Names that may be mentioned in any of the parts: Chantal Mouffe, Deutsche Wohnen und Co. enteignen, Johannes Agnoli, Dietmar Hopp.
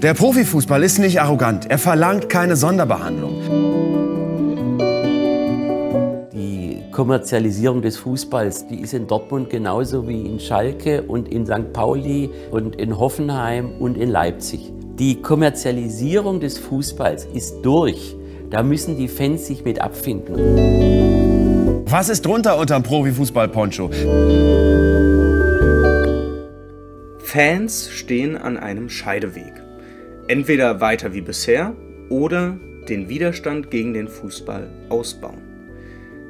Der Profifußball ist nicht arrogant. Er verlangt keine Sonderbehandlung. Die Kommerzialisierung des Fußballs, die ist in Dortmund genauso wie in Schalke und in St. Pauli und in Hoffenheim und in Leipzig. Die Kommerzialisierung des Fußballs ist durch. Da müssen die Fans sich mit abfinden. Was ist drunter unterm Profifußballponcho? Fans stehen an einem Scheideweg. Entweder weiter wie bisher oder den Widerstand gegen den Fußball ausbauen.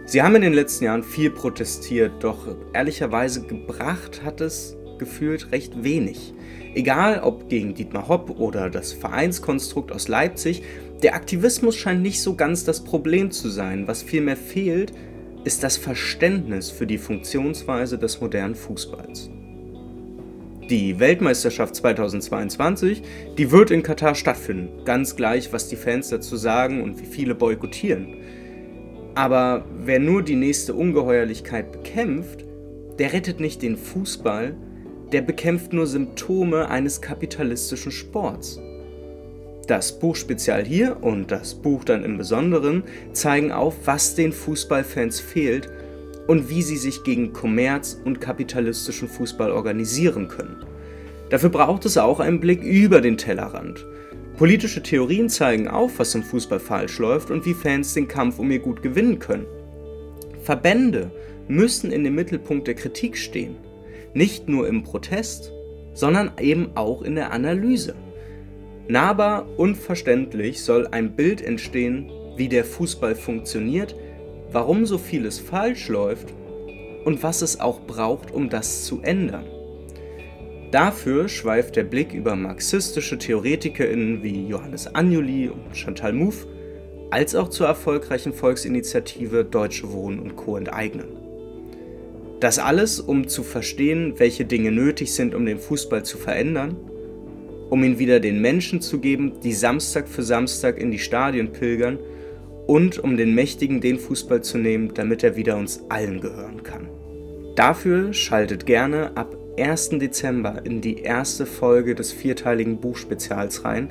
Sie haben in den letzten Jahren viel protestiert, doch ehrlicherweise gebracht hat es gefühlt recht wenig. Egal ob gegen Dietmar Hopp oder das Vereinskonstrukt aus Leipzig, der Aktivismus scheint nicht so ganz das Problem zu sein. Was vielmehr fehlt, ist das Verständnis für die Funktionsweise des modernen Fußballs. Die Weltmeisterschaft 2022, die wird in Katar stattfinden, ganz gleich, was die Fans dazu sagen und wie viele boykottieren. Aber wer nur die nächste Ungeheuerlichkeit bekämpft, der rettet nicht den Fußball, der bekämpft nur Symptome eines kapitalistischen Sports. Das Buch speziell hier und das Buch dann im Besonderen zeigen auf, was den Fußballfans fehlt, und wie sie sich gegen Kommerz und kapitalistischen Fußball organisieren können. Dafür braucht es auch einen Blick über den Tellerrand. Politische Theorien zeigen auf, was im Fußball falsch läuft und wie Fans den Kampf um ihr Gut gewinnen können. Verbände müssen in den Mittelpunkt der Kritik stehen. Nicht nur im Protest, sondern eben auch in der Analyse. Nahbar und verständlich soll ein Bild entstehen, wie der Fußball funktioniert, warum so vieles falsch läuft und was es auch braucht, um das zu ändern. Dafür schweift der Blick über marxistische TheoretikerInnen wie Johannes Agnoli und Chantal Mouffe, als auch zur erfolgreichen Volksinitiative Deutsche Wohnen und Co. enteignen. Das alles, um zu verstehen, welche Dinge nötig sind, um den Fußball zu verändern, um ihn wieder den Menschen zu geben, die Samstag für Samstag in die Stadien pilgern, und um den Mächtigen den Fußball zu nehmen, damit er wieder uns allen gehören kann. Dafür schaltet gerne ab 1. Dezember in die erste Folge des vierteiligen Buchspezials rein.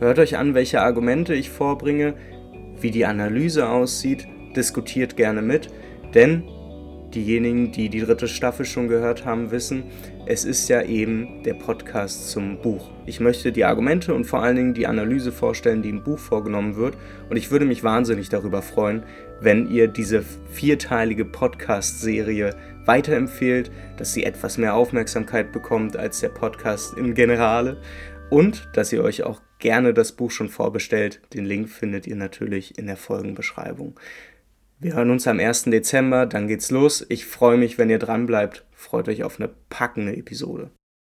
Hört euch an, welche Argumente ich vorbringe, wie die Analyse aussieht, diskutiert gerne mit, denn diejenigen, die die dritte Staffel schon gehört haben, wissen, es ist ja eben der Podcast zum Buch. Ich möchte die Argumente und vor allen Dingen die Analyse vorstellen, die im Buch vorgenommen wird. Und ich würde mich wahnsinnig darüber freuen, wenn ihr diese vierteilige Podcast-Serie weiterempfehlt, dass sie etwas mehr Aufmerksamkeit bekommt als der Podcast im Generale und dass ihr euch auch gerne das Buch schon vorbestellt. Den Link findet ihr natürlich in der Folgenbeschreibung. Wir hören uns am 1. Dezember, dann geht's los. Ich freue mich, wenn ihr dran bleibt. Freut euch auf eine packende Episode.